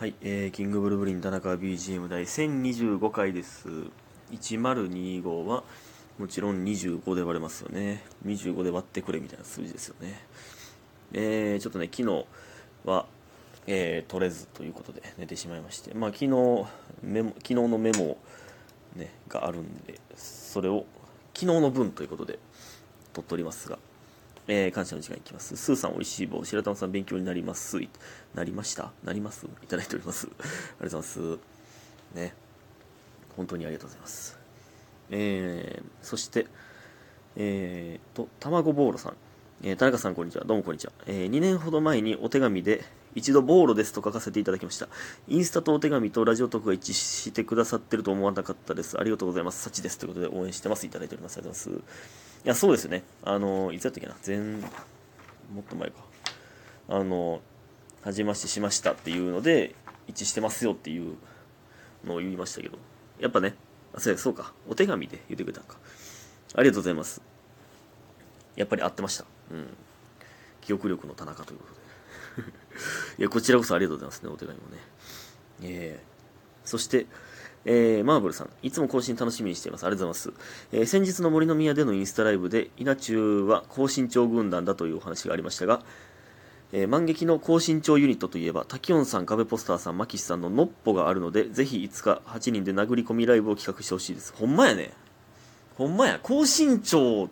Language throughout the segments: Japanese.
はい、キングブルブリン田中 BGM 第1025回です。1025はもちろん25で割れますよね。25で割ってくれみたいな数字ですよね。ちょっとね、昨日は、取れずということで寝てしまいまして、まあ昨日のメモ、ね、があるんで、それを昨日の分ということで取っておりますが、感謝の時間いきます。スーさん、おいしい棒。白玉さん、勉強になります。なりますいただいております。ありがとうございます。ね。本当にありがとうございます。そして、卵ボーロさん。田中さん、こんにちは。どうもこんにちは。2年ほど前にお手紙で、一度ボーロですと書かせていただきました。インスタとお手紙とラジオトークが一致してくださってると思わなかったです。ありがとうございます。幸です。ということで応援してます。いただいております。ありがとうございます。いや、そうですよね。いつだったっけな、もっと前か。はじめましてしましたっていうので、一致してますよっていうのを言いましたけど、やっぱね、そうか、お手紙で言ってくれたのか。ありがとうございます。やっぱり合ってました。うん。記憶力の田中ということで。いや、こちらこそありがとうございますね、お手紙もね。そして、マーブルさん、いつも更新楽しみにしています。ありがとうございます。先日の森の宮でのインスタライブで、稲中は高身長軍団だというお話がありましたが、万劇の高身長ユニットといえば、滝音さん、壁ポスターさん、マキシさんのノッポがあるので、ぜひいつか8人で殴り込みライブを企画してほしいです。ほんまやね。ほんまや。高身長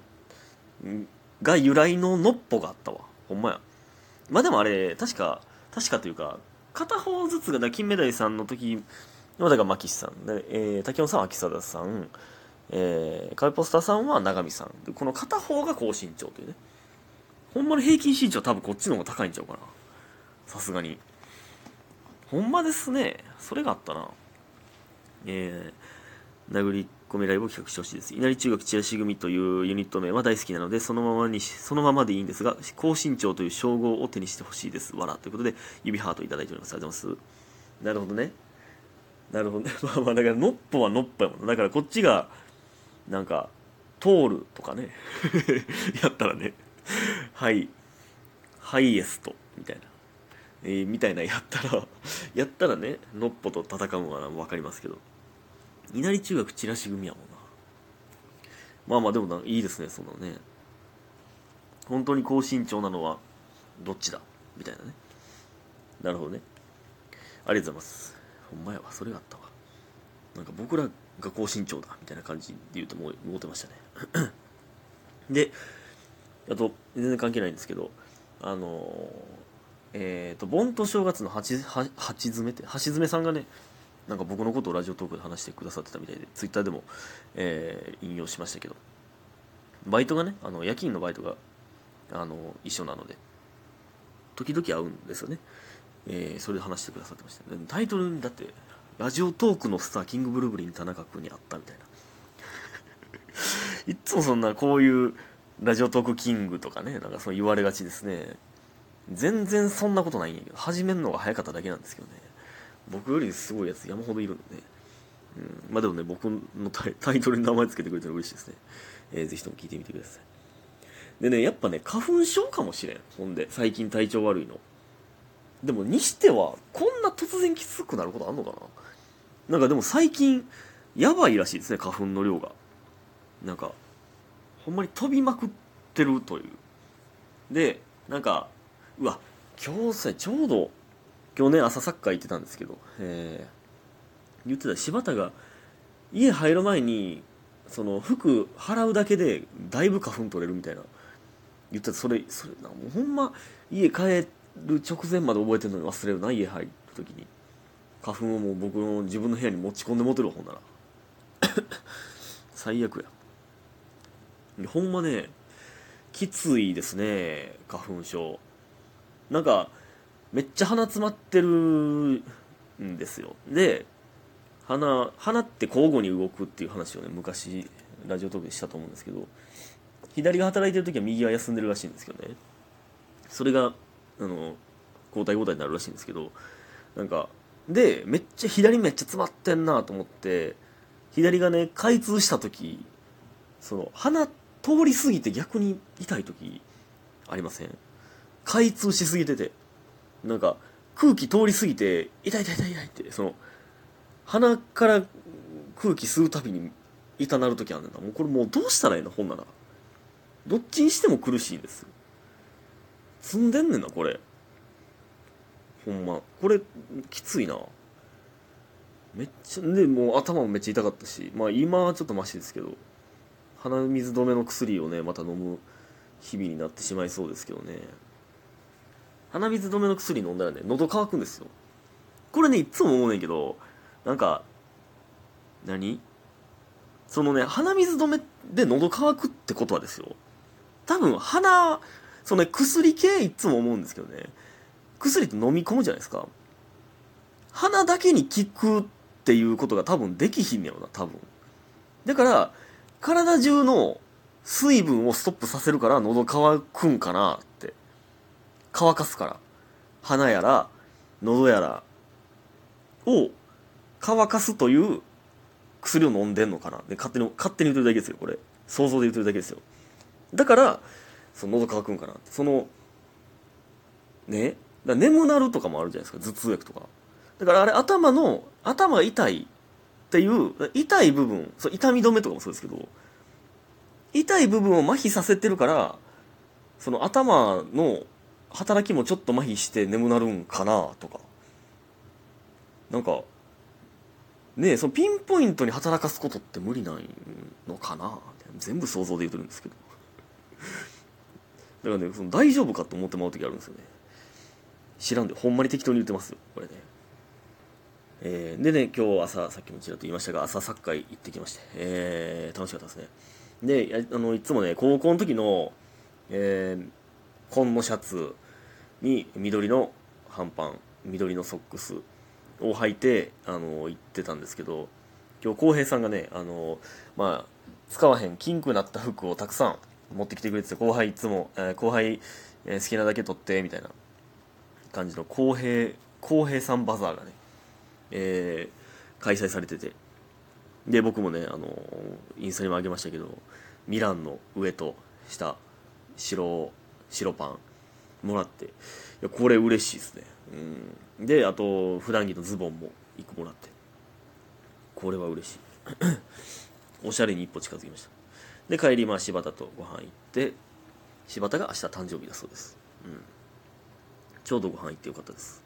が由来のノッポがあったわ。ほんまや。まあでもあれ、確かというか、片方ずつが、金メダリさんの時、だからマキシさんで、滝野さんは秋貞さん、カイポスターさんは長見さんで、この片方が高身長というね。ほんまの平均身長は多分こっちの方が高いんちゃうかな、さすがに。ほんまですね。それがあったな。殴り込みライブを企画してほしいです。稲荷中学チラシ組というユニット名は大好きなので、そのままでいいんですが、高身長という称号を手にしてほしいです。わらということで指ハートいただいております。ありがとうございます。なるほどね、なるほどね。まあまあ、だからノッポはノッポやもん。だからこっちがなんか通るとかねやったらね、はいハイエストみたいな、みたいなやったらね、ノッポと戦うのは分かりますけど、稲荷中学チラシ組やもんな。まあまあでもいいですね。そのね、本当に高身長なのはどっちだみたいなね。なるほどね。ありがとうございます。ほんまやわ、それがあったわ。なんか僕らが高身長だみたいな感じで言うと、もう動いてましたねで、あと全然関係ないんですけど、盆と正月の橋爪さんがね、なんか僕のことをラジオトークで話してくださってたみたいで、ツイッターでも、引用しましたけど、バイトがね、夜勤のバイトが一緒なので時々会うんですよね。それで話してくださってました。タイトルにだってラジオトークのスターキングブルブリン田中君に会ったみたいないっつもそんな、こういうラジオトークキングとかね、なんかそう言われがちですね。全然そんなことないんやけど、始めるのが早かっただけなんですけどね。僕よりすごいやつ山ほどいるんで、ね、うん、まあでもね、僕のタイトルに名前つけてくれてるの嬉しいですね。ぜひとも聞いてみてください。でね、やっぱね、花粉症かもしれん。ほんで最近体調悪いの。でもにしてはこんな突然きつくなることあんのかな。なんかでも最近やばいらしいですね、花粉の量が。なんかほんまに飛びまくってるという。で、なんかうわ、今日さ、ちょうど今日ね、朝サッカー行ってたんですけど、言ってた柴田が家入る前にその服払うだけでだいぶ花粉取れるみたいな言ってた。それな、もうほんま家帰って直前まで覚えてるのに忘れるな。家入るときに花粉をもう僕の自分の部屋に持ち込んで持てるほんなら最悪や。ほんまね、きついですね、花粉症。なんかめっちゃ鼻詰まってるんですよ。で、鼻って交互に動くっていう話をね、昔ラジオトークでしたと思うんですけど、左が働いてるときは右が休んでるらしいんですけどね。それが交代になるらしいんですけど、なんかで、左めっちゃ詰まってんなと思って、左がね開通した時、その鼻通り過ぎて逆に痛い時ありません？開通しすぎてて、なんか空気通り過ぎて痛い痛い痛い痛いって、その鼻から空気吸うたびに痛なる時あるんだ。もうこれもうどうしたらいいの、ほんならどっちにしても苦しいです。積んでんねんなこれ、ほんまこれきついな。めっちゃでもう頭もめっちゃ痛かったし、まあ今はちょっとマシですけど、鼻水止めの薬をねまた飲む日々になってしまいそうですけどね。鼻水止めの薬飲んだらね喉乾くんですよ。これねいっつも思うねんけど、なんか何そのね鼻水止めで喉乾くってことはですよ、多分鼻そのね薬系いっつも思うんですけどね、薬って飲み込むじゃないですか。鼻だけに効くっていうことが多分できひんねやろな、多分。だから体中の水分をストップさせるから喉乾くんかなって、乾かすから鼻やら喉やらを乾かすという薬を飲んでんのかな。で勝手に言ってるだけですよこれ、想像で言ってるだけですよ。だからその喉乾くんかなって、そのねだ眠なるとかもあるじゃないですか、頭痛薬とか。だからあれ頭痛いっていう痛い部分、そう痛み止めとかもそうですけど、痛い部分を麻痺させてるから、その頭の働きもちょっと麻痺して眠なるんかなとか、なんかねえそのピンポイントに働かすことって無理ないのかな、全部想像で言ってるんですけどだからねその大丈夫かと思ってもらう時あるんですよね。知らんでほんまに適当に言ってますよこれね。でね今日朝さっきもちらっと言いましたが朝サッカー行ってきまして、楽しかったですね。でいつもね高校の時の、紺のシャツに緑の半パン緑のソックスを履いて行ってたんですけど、今日浩平さんがねまあ使わへん金くなった服をたくさん持ってきてくれてて、後輩いつも、好きなだけ取ってみたいな感じの浩平さんバザーがね、開催されてて、で僕もねインスタにもあげましたけどミランの上と下白パンもらって、いやこれ嬉しいですね。うんであと普段着のズボンも1個もらって、これは嬉しいおしゃれに一歩近づきました。で帰り柴田とご飯行って、柴田が明日誕生日だそうです、うん、ちょうどご飯行ってよかったです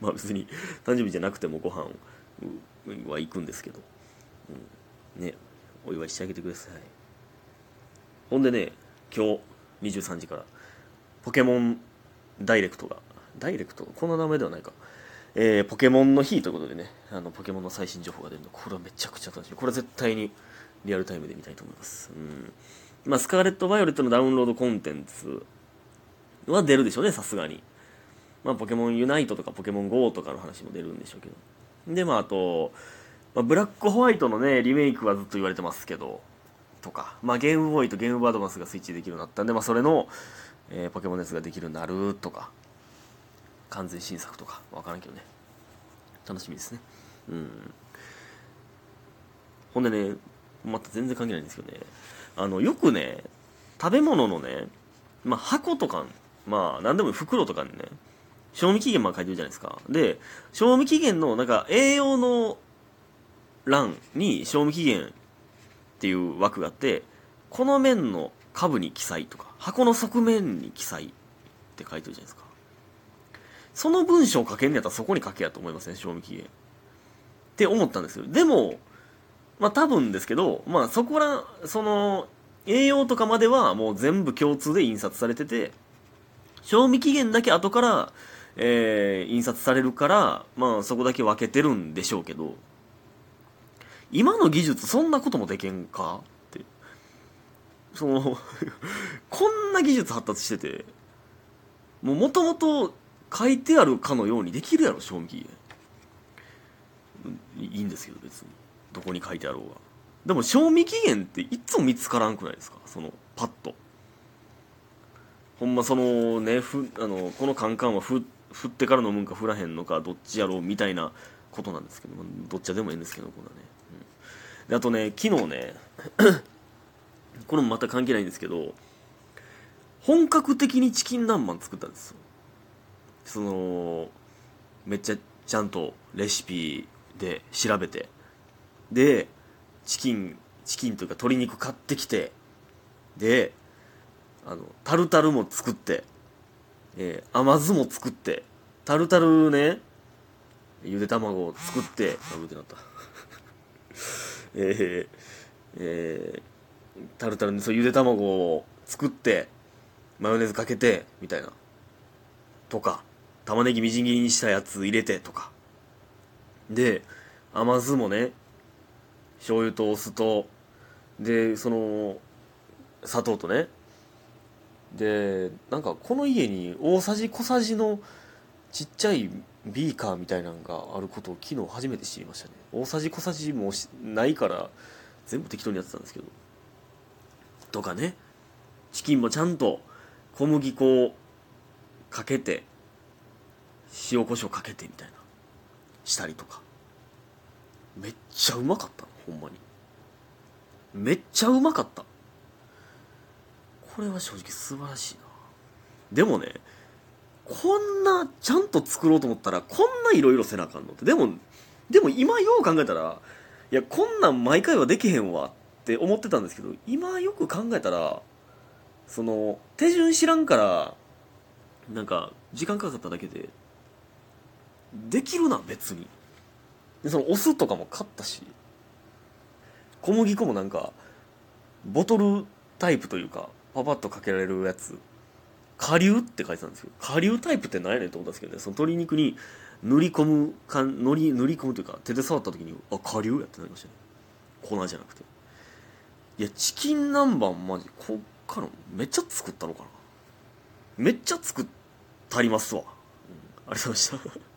まあ別に誕生日じゃなくてもご飯は行くんですけど、うん、ねお祝いしてあげてください。ほんでね今日23時からポケモンダイレクトこの名前ではないか、ポケモンの日ということでねポケモンの最新情報が出るの、これはめちゃくちゃ楽しみ。これは絶対にリアルタイムで見たいと思います、うん、まあスカーレット・バイオレットのダウンロードコンテンツは出るでしょうねさすがに。まあポケモンユナイトとかポケモン GO とかの話も出るんでしょうけど、でまああと、まあ、ブラックホワイトのねリメイクはずっと言われてますけどとか、まあゲームボーイとゲームボーイアドバンスがスイッチできるようになったんで、まあそれの、ポケモンのやつができるようになるとか完全新作とかわからんけどね、楽しみですね。うんほんでねまた全然関係ないんですけどね、よくね食べ物のね、まあ、箱とかまあ何でも袋とかにね賞味期限まで書いてるじゃないですか。で賞味期限のなんか栄養の欄に賞味期限っていう枠があって、この面の下部に記載とか箱の側面に記載って書いてるじゃないですか。その文章を書けんのやったらそこに書けやと思いますね賞味期限って思ったんですよ。でもまあ多分ですけど、まあそこらその栄養とかまではもう全部共通で印刷されてて、賞味期限だけ後から、印刷されるからまあそこだけ分けてるんでしょうけど、今の技術そんなこともできんかってそのこんな技術発達しててもともと書いてあるかのようにできるやろ賞味期限。いいんですけど別にどこに書いてあろうが。でも賞味期限っていつも見つからんくないですか、そのパッと。ほんまそのねこのカンカンは振ってから飲むんか振らへんのかどっちやろうみたいなことなんですけど、どっちでもいいんですけどこれはね、うん、であとね昨日ねこれもまた関係ないんですけど本格的にチキン南蛮作ったんですよ。そのめっちゃちゃんとレシピで調べて、でチキンというか鶏肉買ってきて、でタルタルも作って、甘酢も作って、タルタルね、ゆで卵を作って食べてなったタルタルにそうゆで卵を作ってマヨネーズかけてみたいなとか、玉ねぎみじん切りにしたやつ入れてとかで、甘酢もね、醤油とお酢とでその砂糖とね、でなんかこの家に大さじ小さじのちっちゃいビーカーみたいなのがあることを昨日初めて知りましたね。大さじ小さじもないから全部適当にやってたんですけどとかね、チキンもちゃんと小麦粉をかけて塩コショウかけてみたいなしたりとか、めっちゃうまかったの、ほんまにめっちゃうまかった。これは正直素晴らしいな。でもね、こんなちゃんと作ろうと思ったらこんないろいろせなあかんのって、でも今よう考えたら、いやこんなん毎回はできへんわって思ってたんですけど、今よく考えたらその手順知らんからなんか時間かかっただけでできるな別に。でそのお酢とかも買ったし、小麦粉もなんかボトルタイプというかパパッとかけられるやつ、顆粒って書いてたんですけど、顆粒タイプって何やねんと思ったんですけどね、その鶏肉に塗り込むというか手で触った時に、あ、顆粒やってなりましたね、粉じゃなくて。いやチキン南蛮マジこっからめっちゃ作ったのかな、めっちゃ作ったりますわ、ありがとうございました